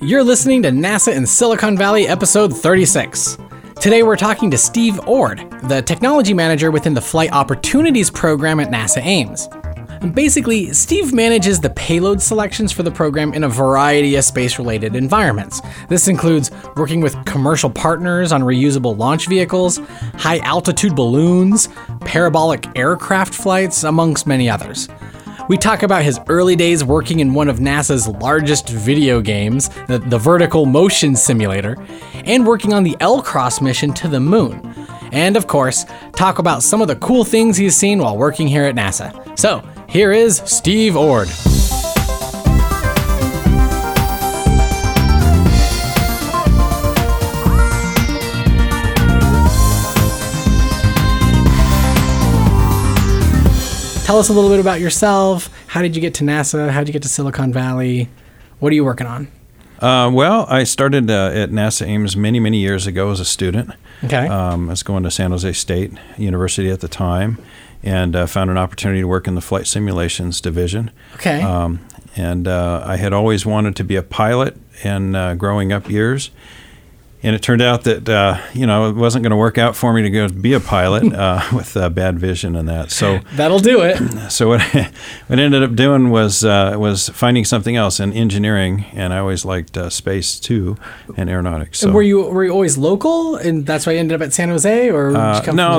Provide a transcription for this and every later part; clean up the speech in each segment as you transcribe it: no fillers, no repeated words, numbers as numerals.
You're listening to NASA in Silicon Valley, episode 36. Today we're talking to Steve Ord, the technology manager within the Flight Opportunities Program at NASA Ames. Basically, Steve manages the payload selections for the program in a variety of space-related environments. This includes working with commercial partners on reusable launch vehicles, high-altitude balloons, parabolic aircraft flights, amongst many others. We talk about his early days working in one of NASA's largest video games, the Vertical Motion Simulator, and working on the LCROSS mission to the moon. And of course, talk about some of the cool things he's seen while working here at NASA. So, here is Steve Ord. Tell us a little bit about yourself. How did you get to NASA? How did you get to Silicon Valley? What are you working on? Well, I started at NASA Ames many years ago as a student. Okay. I was going to San Jose State University at the time, and found an opportunity to work in the flight simulations division. Okay. And I had always wanted to be a pilot in growing up years. And it turned out that, it wasn't going to work out for me to go be a pilot with bad vision and that. So that'll do it. So what I ended up doing was finding something else in engineering, and I always liked space too and aeronautics. So. And were you always local, and that's why you ended up at San Jose, or no?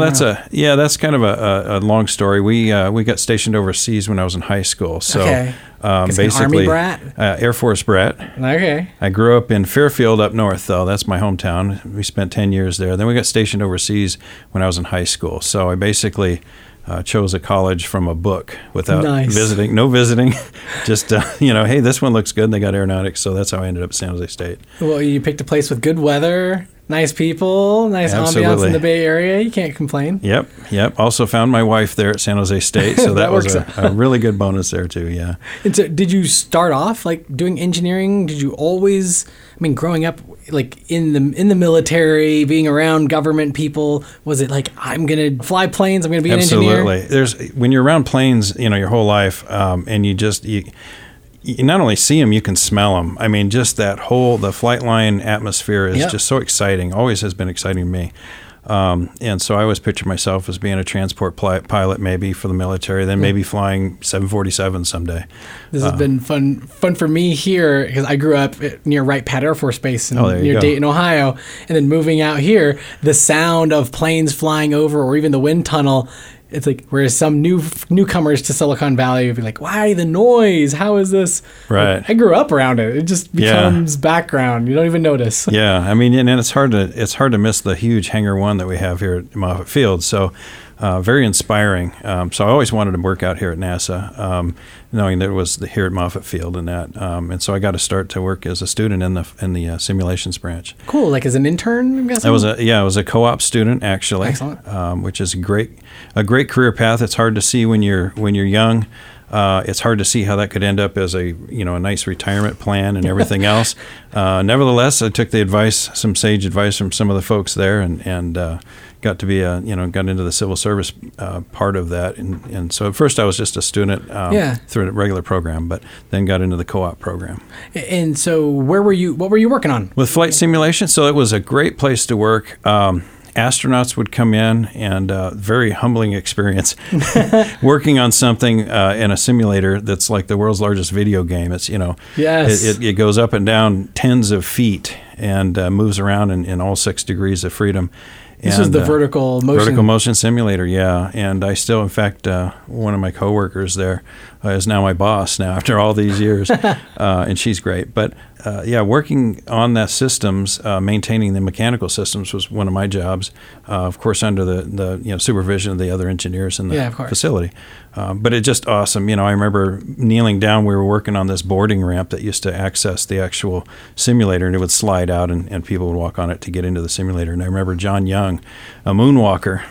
That's kind of a long story. We got stationed overseas when I was in high school. So. Okay. Basically, an Army brat? Air Force brat. Okay. I grew up in Fairfield up north, though. That's my hometown. We spent 10 years there. Then we got stationed overseas when I was in high school. So I basically chose a college from a book without visiting. No visiting. Just, hey, this one looks good. They got aeronautics. So that's how I ended up at San Jose State. Well, you picked a place with good weather. Nice people, nice ambiance in the Bay Area. You can't complain. Yep. Also found my wife there at San Jose State, so that was a really good bonus there too, yeah. And so did you start off like doing engineering? Did you always, growing up like in the military, being around government people, was it like, I'm going to fly planes, I'm going to be an engineer? Absolutely. When you're around planes, your whole life, and you not only see them, you can smell them. Just that whole, the flight line atmosphere is just so exciting. Always has been exciting to me. And so I always picture myself as being a transport pilot, maybe for the military, then maybe flying 747 someday. This has been fun for me here because I grew up near Wright-Patt Air Force Base near Dayton, Ohio. And then moving out here, the sound of planes flying over or even the wind tunnel, it's like, whereas some newcomers to Silicon Valley would be like, why the noise? How is this? Right. Like, I grew up around it. It just becomes background. You don't even notice. Yeah. And it's hard to miss the huge Hangar One that we have here at Moffett Field. So very inspiring. So I always wanted to work out here at NASA, knowing that it was here at Moffett Field and that. And so I got to start to work as a student in the simulations branch. Cool. Like as an intern, I'm guessing? I was a co-op student, actually. Excellent. Which is a great career path. It's hard to see when you're young. It's hard to see how that could end up as a nice retirement plan and everything else. Nevertheless, I took some sage advice from some of the folks there, and got to be got into the civil service part of that. And so at first I was just a student through a regular program, but then got into the co-op program. And so what were you working on? With flight simulation. So it was a great place to work. Astronauts would come in, and very humbling experience working on something in a simulator that's like the world's largest video game. It's it goes up and down tens of feet and moves around in all 6 degrees of freedom. This is the vertical motion simulator, yeah. And I still, in fact, one of my coworkers there is now my boss now after all these years, and she's great. But working on that systems, maintaining the mechanical systems was one of my jobs. Of course, under the supervision of the other engineers in the facility. But it's just awesome. I remember kneeling down. We were working on this boarding ramp that used to access the actual simulator, and it would slide out, and people would walk on it to get into the simulator. And I remember John Young, a moonwalker,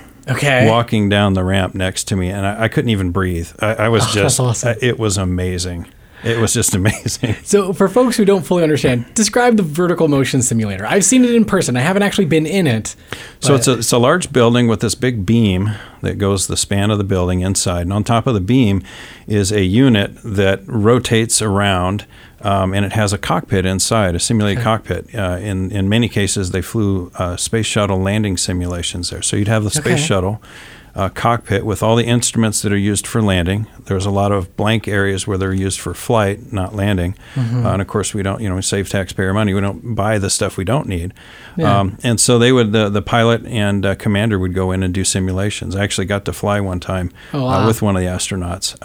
walking down the ramp next to me, and I couldn't even breathe. I was just, that's awesome. It was amazing. It was just amazing. So for folks who don't fully understand, describe the Vertical Motion Simulator. I've seen it in person. I haven't actually been in it. So it's a large building with this big beam that goes the span of the building inside. And on top of the beam is a unit that rotates around, and it has a cockpit inside, a simulated cockpit. In many cases, they flew space shuttle landing simulations there. So you'd have the space shuttle cockpit with all the instruments that are used for landing. There's a lot of blank areas where they're used for flight, not landing. Mm-hmm. And of course, we don't, save taxpayer money. We don't buy the stuff we don't need. Yeah. And so they would, the pilot and commander would go in and do simulations. I actually got to fly one time with one of the astronauts,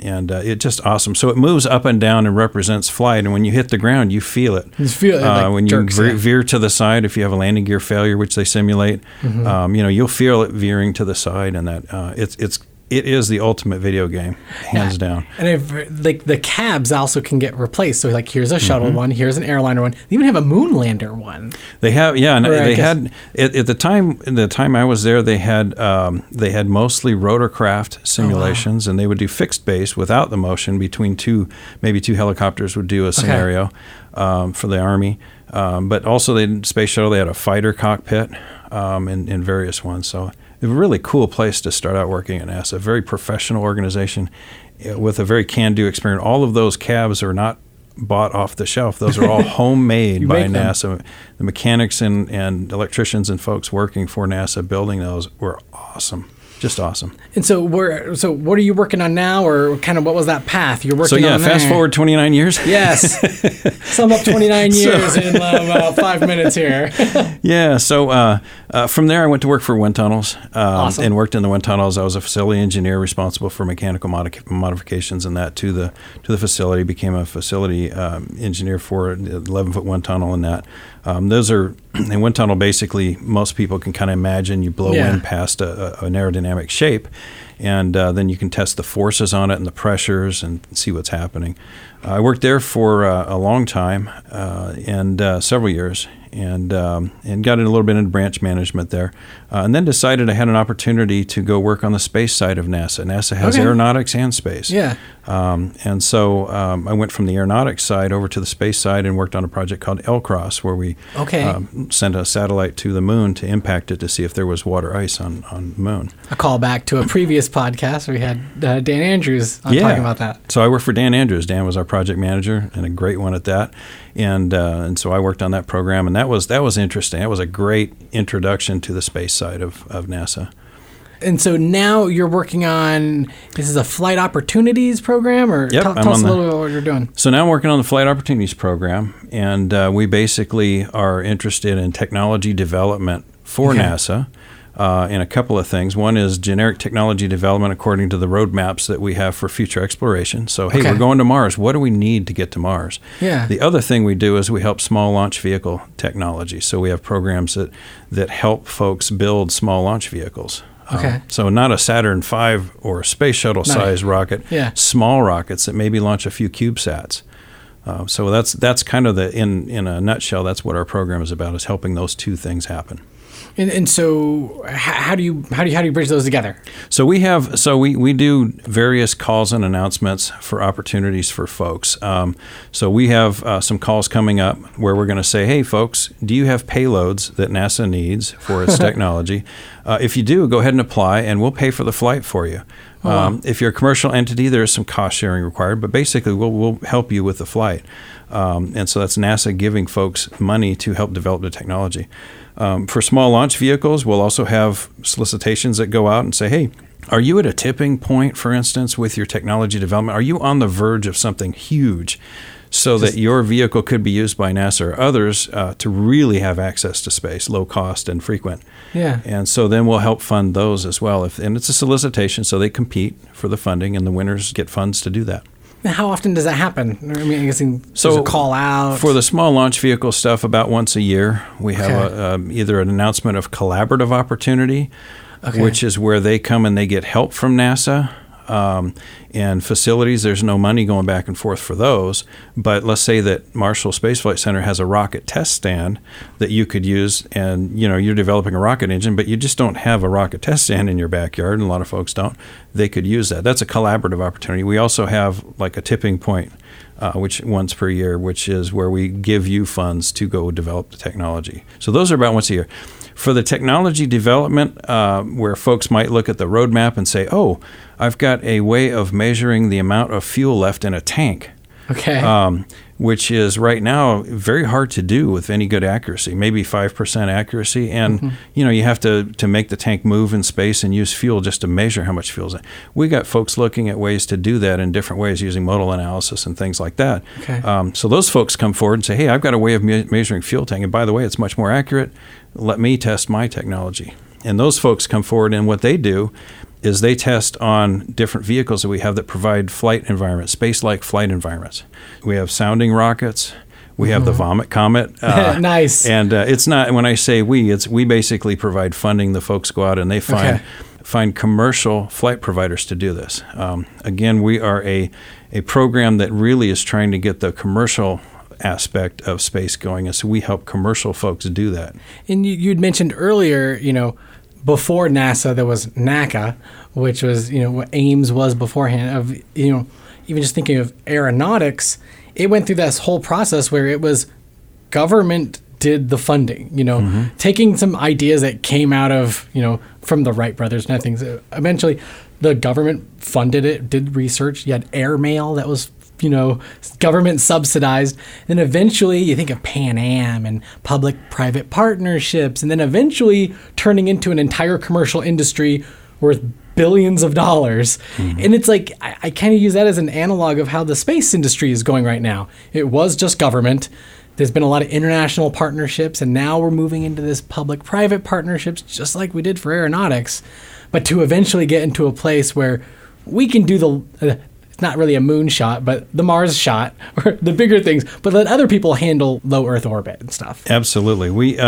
and it's just awesome. So it moves up and down and represents flight. And when you hit the ground, you feel it. You feel it like when jerks, you veer to the side, if you have a landing gear failure, which they simulate, mm-hmm. You'll feel it veering to the side. And that it is the ultimate video game, hands down. And the cabs also can get replaced. So here's a shuttle mm-hmm. one, here's an airliner one. They even have a moonlander one. They have, and at the time I was there, they had mostly rotorcraft simulations, and they would do fixed base without the motion between maybe two helicopters would do a scenario for the Army. But also they did space shuttle. They had a fighter cockpit in various ones. So. A really cool place to start out working at NASA. Very professional organization with a very can-do experience. All of those cabs are not bought off the shelf. Those are all homemade by NASA. The mechanics and electricians and folks working for NASA building those were awesome. Just awesome. And so what are you working on now, or kind of what was that path you're working on? So fast forward 29 years. Yes. Sum up 29 years in about 5 minutes here. So from there I went to work for wind tunnels and worked in the wind tunnels. I was a facility engineer responsible for mechanical modifications and that to the facility. Became a facility engineer for the 11-foot wind tunnel and that. In wind tunnel, basically, most people can kind of imagine you blow wind past an aerodynamic shape, and then you can test the forces on it and the pressures and see what's happening. I worked there for a long time and several years, and got in a little bit into branch management there, and then decided I had an opportunity to go work on the space side of NASA. NASA has aeronautics and space. Yeah. I went from the aeronautics side over to the space side and worked on a project called LCROSS, where we sent a satellite to the moon to impact it to see if there was water ice on the moon. A call back to a previous podcast we had Dan Andrews on talking about that. So I worked for Dan Andrews. Dan was our project manager and a great one at that. And so I worked on that program, and that was interesting. That was a great introduction to the space side of NASA. And so now you're working on, this is a Flight Opportunities Program, or tell us a little bit about what you're doing. So now I'm working on the Flight Opportunities Program, and we basically are interested in technology development for NASA. In a couple of things. One is generic technology development according to the roadmaps that we have for future exploration. So, hey, we're going to Mars. What do we need to get to Mars? Yeah. The other thing we do is we help small launch vehicle technology. So we have programs that help folks build small launch vehicles. So not a Saturn V or a space shuttle-sized rocket, small rockets that maybe launch a few CubeSats. So that's kind of in a nutshell, that's what our program is about, is helping those two things happen. And so, how do you bridge those together? So we do various calls and announcements for opportunities for folks. So we have some calls coming up where we're going to say, hey folks, do you have payloads that NASA needs for its technology? If you do, go ahead and apply, and we'll pay for the flight for you. If you're a commercial entity, there is some cost sharing required, but basically we'll help you with the flight. And so that's NASA giving folks money to help develop the technology. For small launch vehicles, we'll also have solicitations that go out and say, hey, are you at a tipping point, for instance, with your technology development? Are you on the verge of something huge so that your vehicle could be used by NASA or others to really have access to space, low cost and frequent? Yeah. And so then we'll help fund those as well. And it's a solicitation, so they compete for the funding, and the winners get funds to do that. How often does that happen? I mean, I guess there's a call out. For the small launch vehicle stuff, about once a year, we have either an announcement of collaborative opportunity, which is where they come and they get help from NASA and facilities, there's no money going back and forth for those. But let's say that Marshall Space Flight Center has a rocket test stand that you could use, and you know, you're developing a rocket engine, but you just don't have a rocket test stand in your backyard, and a lot of folks don't. They could use that. That's a collaborative opportunity. We also have like a tipping point, which once per year, which is where we give you funds to go develop the technology. So those are about once a year. For the technology development, where folks might look at the roadmap and say, oh, I've got a way of measuring the amount of fuel left in a tank. Okay. Which is right now very hard to do with any good accuracy, maybe 5% accuracy. And, you know, you have to make the tank move in space and use fuel just to measure how much fuel's in. We got folks looking at ways to do that in different ways using modal analysis and things like that. Okay. So those folks come forward and say, hey, I've got a way of measuring fuel tank. And by the way, it's much more accurate. Let me test my technology. And those folks come forward, and what they do is they test on different vehicles that we have that provide flight environments, space-like flight environments. We have sounding rockets. We have the Vomit Comet. Nice. And it's not, when I say we, it's we basically provide funding. The folks go out and they find commercial flight providers to do this. Again, we are a program that really is trying to get the commercial aspect of space going, and so we help commercial folks do that. And you'd mentioned earlier, you know, before NASA, there was NACA, which was, you know, what Ames was beforehand of, you know, even just thinking of aeronautics, it went through this whole process where it was government did the funding, you know, taking some ideas that came out of, you know, from the Wright brothers and things. Eventually, the government funded it, did research. You had airmail that was, you know, government subsidized. Then eventually you think of Pan Am and public-private partnerships, and then eventually turning into an entire commercial industry worth billions of dollars. And it's like, I kind of use that as an analog of how the space industry is going right now. It was just government. There's been a lot of international partnerships, and now we're moving into this public-private partnerships, just like we did for aeronautics, but to eventually get into a place where we can do the... it's not really a moon shot, but the Mars shot, or the bigger things, but let other people handle low Earth orbit and stuff. Absolutely. We,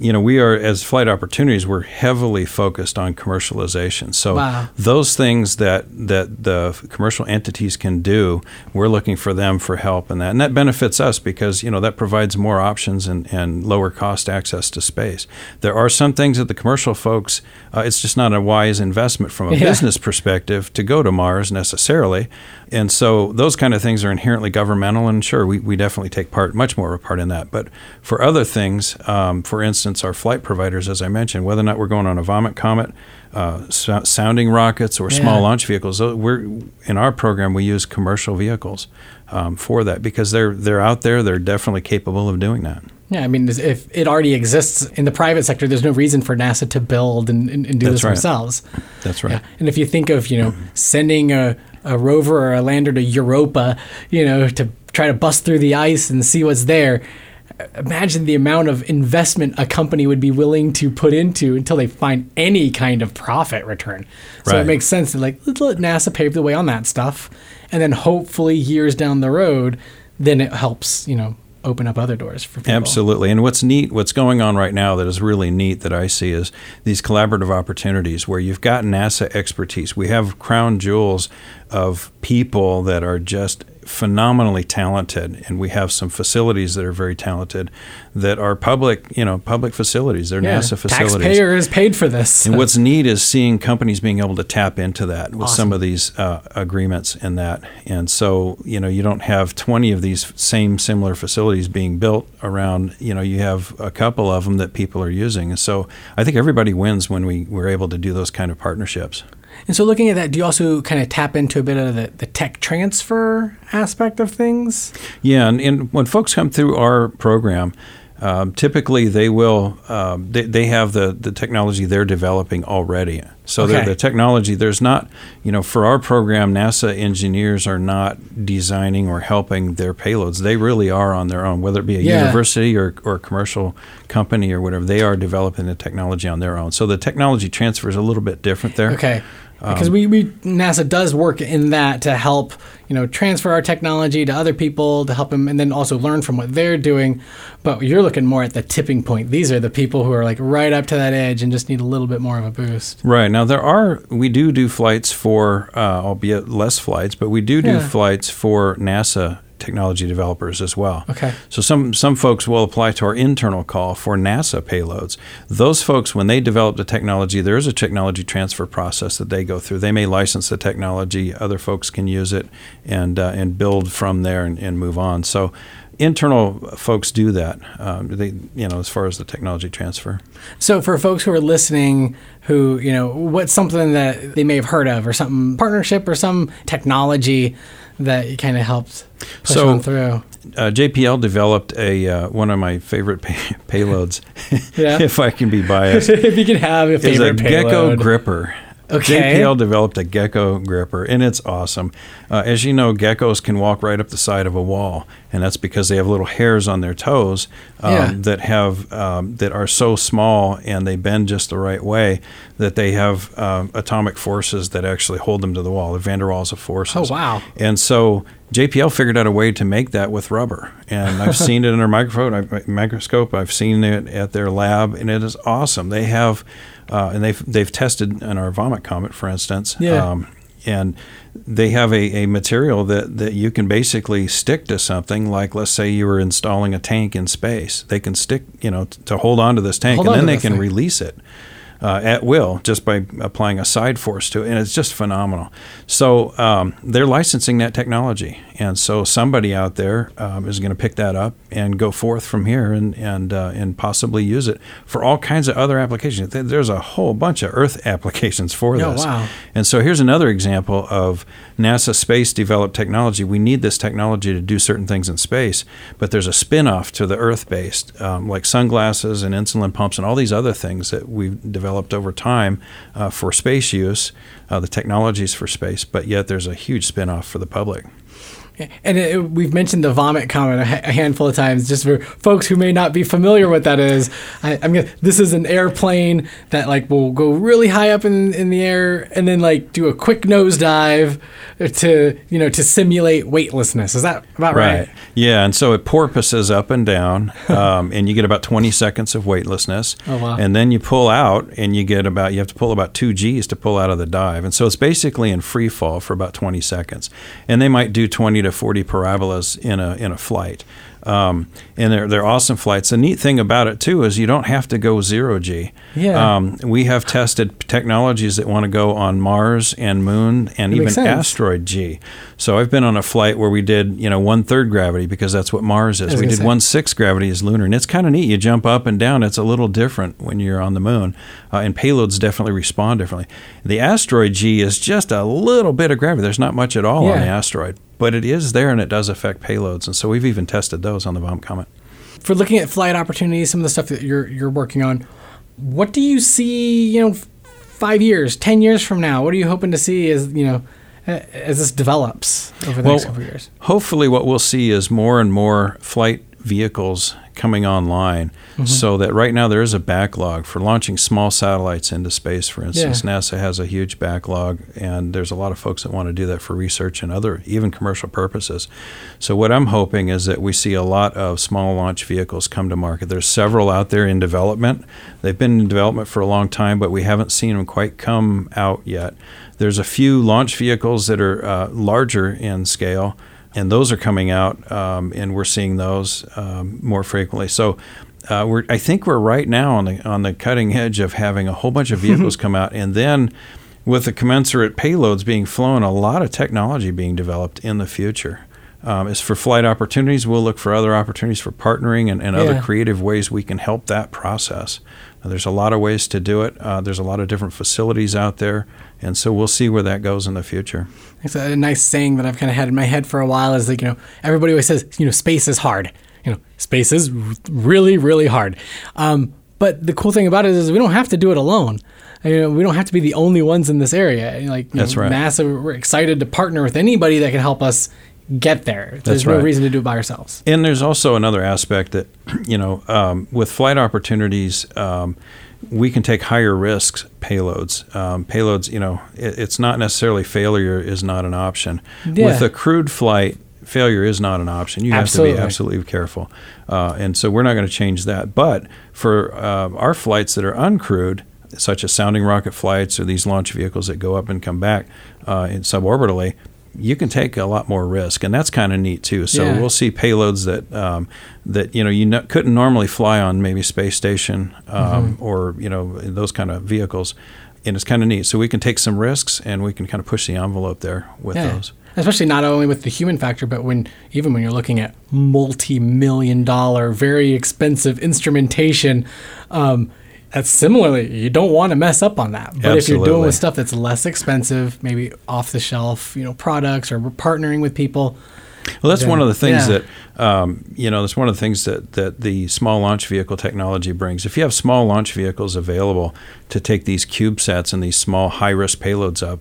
you know, we are, as Flight Opportunities, we're heavily focused on commercialization. So those things that the commercial entities can do, we're looking for them for help in that. And that benefits us because, you know, that provides more options and lower cost access to space. There are some things that the commercial folks, it's just not a wise investment from a business perspective to go to Mars necessarily. And so those kind of things are inherently governmental, and sure, we definitely take part, much more of a part in that. But for other things, for instance, our flight providers, as I mentioned, whether or not we're going on a Vomit Comet, sounding rockets, or small launch vehicles, in our program we use commercial vehicles for that because they're out there. They're definitely capable of doing that. Yeah, I mean, if it already exists in the private sector, there's no reason for NASA to build and do this themselves. That's right. Yeah. And if you think of, you know, sending a rover or a lander to Europa, you know, to try to bust through the ice and see what's there, imagine the amount of investment a company would be willing to put into until they find any kind of profit return. So it makes sense to, like, let's let NASA pave the way on that stuff. And then hopefully years down the road, then it helps, you know, open up other doors for people. Absolutely. And what's neat, what's going on right now that is really neat that I see is these collaborative opportunities where you've got NASA expertise. We have crown jewels of people that are just phenomenally talented, and we have some facilities that are very talented that are public facilities. They're NASA facilities. Taxpayers paid for this. And what's neat is seeing companies being able to tap into that with some of these agreements and that. And so, you know, you don't have 20 of these similar facilities being built around, you know, you have a couple of them that people are using. And so I think everybody wins when we're able to do those kind of partnerships. And so looking at that, do you also kind of tap into a bit of the tech transfer aspect of things? Yeah, and when folks come through our program, typically they will, they have the technology they're developing already. So the technology, there's not, you know, for our program, NASA engineers are not designing or helping their payloads. They really are on their own, whether it be a university or a commercial company or whatever. They are developing the technology on their own. So the technology transfer is a little bit different there. Okay. Because NASA does work in that to help, you know, transfer our technology to other people, to help them, and then also learn from what they're doing. But you're looking more at the tipping point. These are the people who are like right up to that edge and just need a little bit more of a boost. Right. Now, we do flights for, albeit less flights, but we do flights for NASA technology developers as well. Okay. So some folks will apply to our internal call for NASA payloads. Those folks, when they develop the technology, there is a technology transfer process that they go through. They may license the technology. Other folks can use it and build from there and move on. So internal folks do that, as far as the technology transfer. So for folks who are listening who, you know, what's something that they may have heard of or something, partnership or some technology that kind of helps push on through. JPL developed one of my favorite payloads, if I can be biased. If you can have a favorite payload. It's a Gecko Gripper. Okay. JPL developed a Gecko Gripper, and it's awesome. As you know, geckos can walk right up the side of a wall, and that's because they have little hairs on their toes that are so small and they bend just the right way that they have atomic forces that actually hold them to the wall, the van der Waals of forces. Oh, wow. And so JPL figured out a way to make that with rubber, and I've seen it under microscope. I've seen it at their lab, and it is awesome. They have... and they've tested in our Vomit Comet, for instance, and they have a material that you can basically stick to something. Like, let's say you were installing a tank in space. They can stick, to hold on to this tank, and then they can release it at will just by applying a side force to it. And it's just phenomenal. So they're licensing that technology. And so somebody out there is going to pick that up and go forth from here and possibly use it for all kinds of other applications. There's a whole bunch of Earth applications for this. Wow. And so here's another example of NASA space-developed technology. We need this technology to do certain things in space, but there's a spin-off to the Earth-based, like sunglasses and insulin pumps and all these other things that we've developed over time for space use, the technologies for space, but yet there's a huge spin-off for the public. And we've mentioned the Vomit Comet a handful of times, just for folks who may not be familiar with that is. This is an airplane that like will go really high up in the air and then like do a quick nosedive to simulate weightlessness. Is that about right? Yeah, and so it porpoises up and down, and you get about 20 seconds of weightlessness. Oh, wow. And then you pull out, and you have to pull about 2 Gs to pull out of the dive. And so it's basically in free fall for about 20 seconds. And they might do 20 to 40 parabolas in a flight. And they're awesome flights. The neat thing about it, too, is you don't have to go 0G. Yeah. We have tested technologies that want to go on Mars and Moon and even asteroid G. So I've been on a flight where we did, 1/3 gravity because that's what Mars is. We did 1/6 gravity as lunar, and it's kind of neat. You jump up and down. It's a little different when you're on the Moon, and payloads definitely respond differently. The asteroid G is just a little bit of gravity. There's not much at all on the asteroid, but it is there, and it does affect payloads. And so we've even tested those on the Vomit Comet. For looking at flight opportunities, some of the stuff that you're working on, what do you see, 5 years, 10 years from now? What are you hoping to see as this develops over the next couple of years? Hopefully what we'll see is more and more flight vehicles coming online, so that right now there is a backlog for launching small satellites into space, for instance. Yeah. NASA has a huge backlog, and there's a lot of folks that want to do that for research and other, even commercial purposes. So what I'm hoping is that we see a lot of small launch vehicles come to market. There's several out there in development. They've been in development for a long time, but we haven't seen them quite come out yet. There's a few launch vehicles that are larger in scale, and those are coming out, and we're seeing those more frequently. So I think we're right now on the cutting edge of having a whole bunch of vehicles come out, and then with the commensurate payloads being flown, a lot of technology being developed in the future. As for flight opportunities, we'll look for other opportunities for partnering and other creative ways we can help that process. There's a lot of ways to do it. There's a lot of different facilities out there, and so we'll see where that goes in the future. It's a nice saying that I've kind of had in my head for a while is that, everybody always says, space is hard. Space is really, really hard. But the cool thing about it is we don't have to do it alone. We don't have to be the only ones in this area. That's right. NASA, we're excited to partner with anybody that can help us get there. There's no reason to do it by ourselves. And there's also another aspect that, with flight opportunities, we can take higher risks payloads. Payloads, you know, it's not necessarily failure is not an option. Yeah. With a crewed flight, failure is not an option. You have to be absolutely careful. And so we're not going to change that. But for our flights that are uncrewed, such as sounding rocket flights or these launch vehicles that go up and come back in suborbitally, you can take a lot more risk, and that's kind of neat too. So we'll see payloads that that couldn't normally fly on maybe space station or those kind of vehicles, and it's kind of neat. So we can take some risks, and we can kind of push the envelope there with those. Especially not only with the human factor, but even when you're looking at multi-million-dollar, very expensive instrumentation. That's similarly, you don't want to mess up on that. But if you're doing with stuff that's less expensive, maybe off the shelf, products, or partnering with people. Well, that's one of the things that, that's one of the things that the small launch vehicle technology brings. If you have small launch vehicles available to take these CubeSats and these small high-risk payloads up,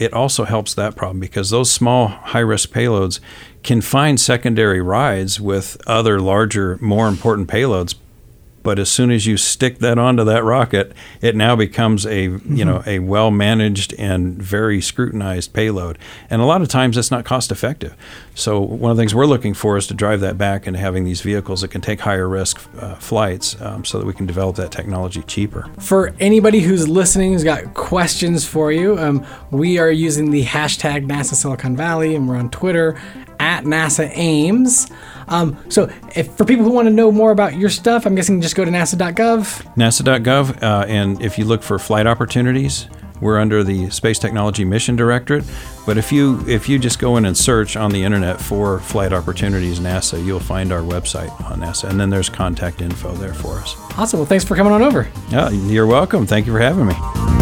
it also helps that problem, because those small high-risk payloads can find secondary rides with other larger, more important payloads. But as soon as you stick that onto that rocket, it now becomes a a well-managed and very scrutinized payload. And a lot of times that's not cost-effective. So one of the things we're looking for is to drive that back into having these vehicles that can take higher-risk flights so that we can develop that technology cheaper. For anybody who's listening who's got questions for you, we are using the hashtag NASA Silicon Valley, and we're on Twitter at NASA Ames. So if, for people who want to know more about your stuff, I'm guessing just go to nasa.gov. NASA.gov, and if you look for flight opportunities, we're under the Space Technology Mission Directorate. But if you just go in and search on the internet for Flight Opportunities NASA, you'll find our website on NASA. And then there's contact info there for us. Awesome. Well, thanks for coming on over. Yeah, you're welcome. Thank you for having me.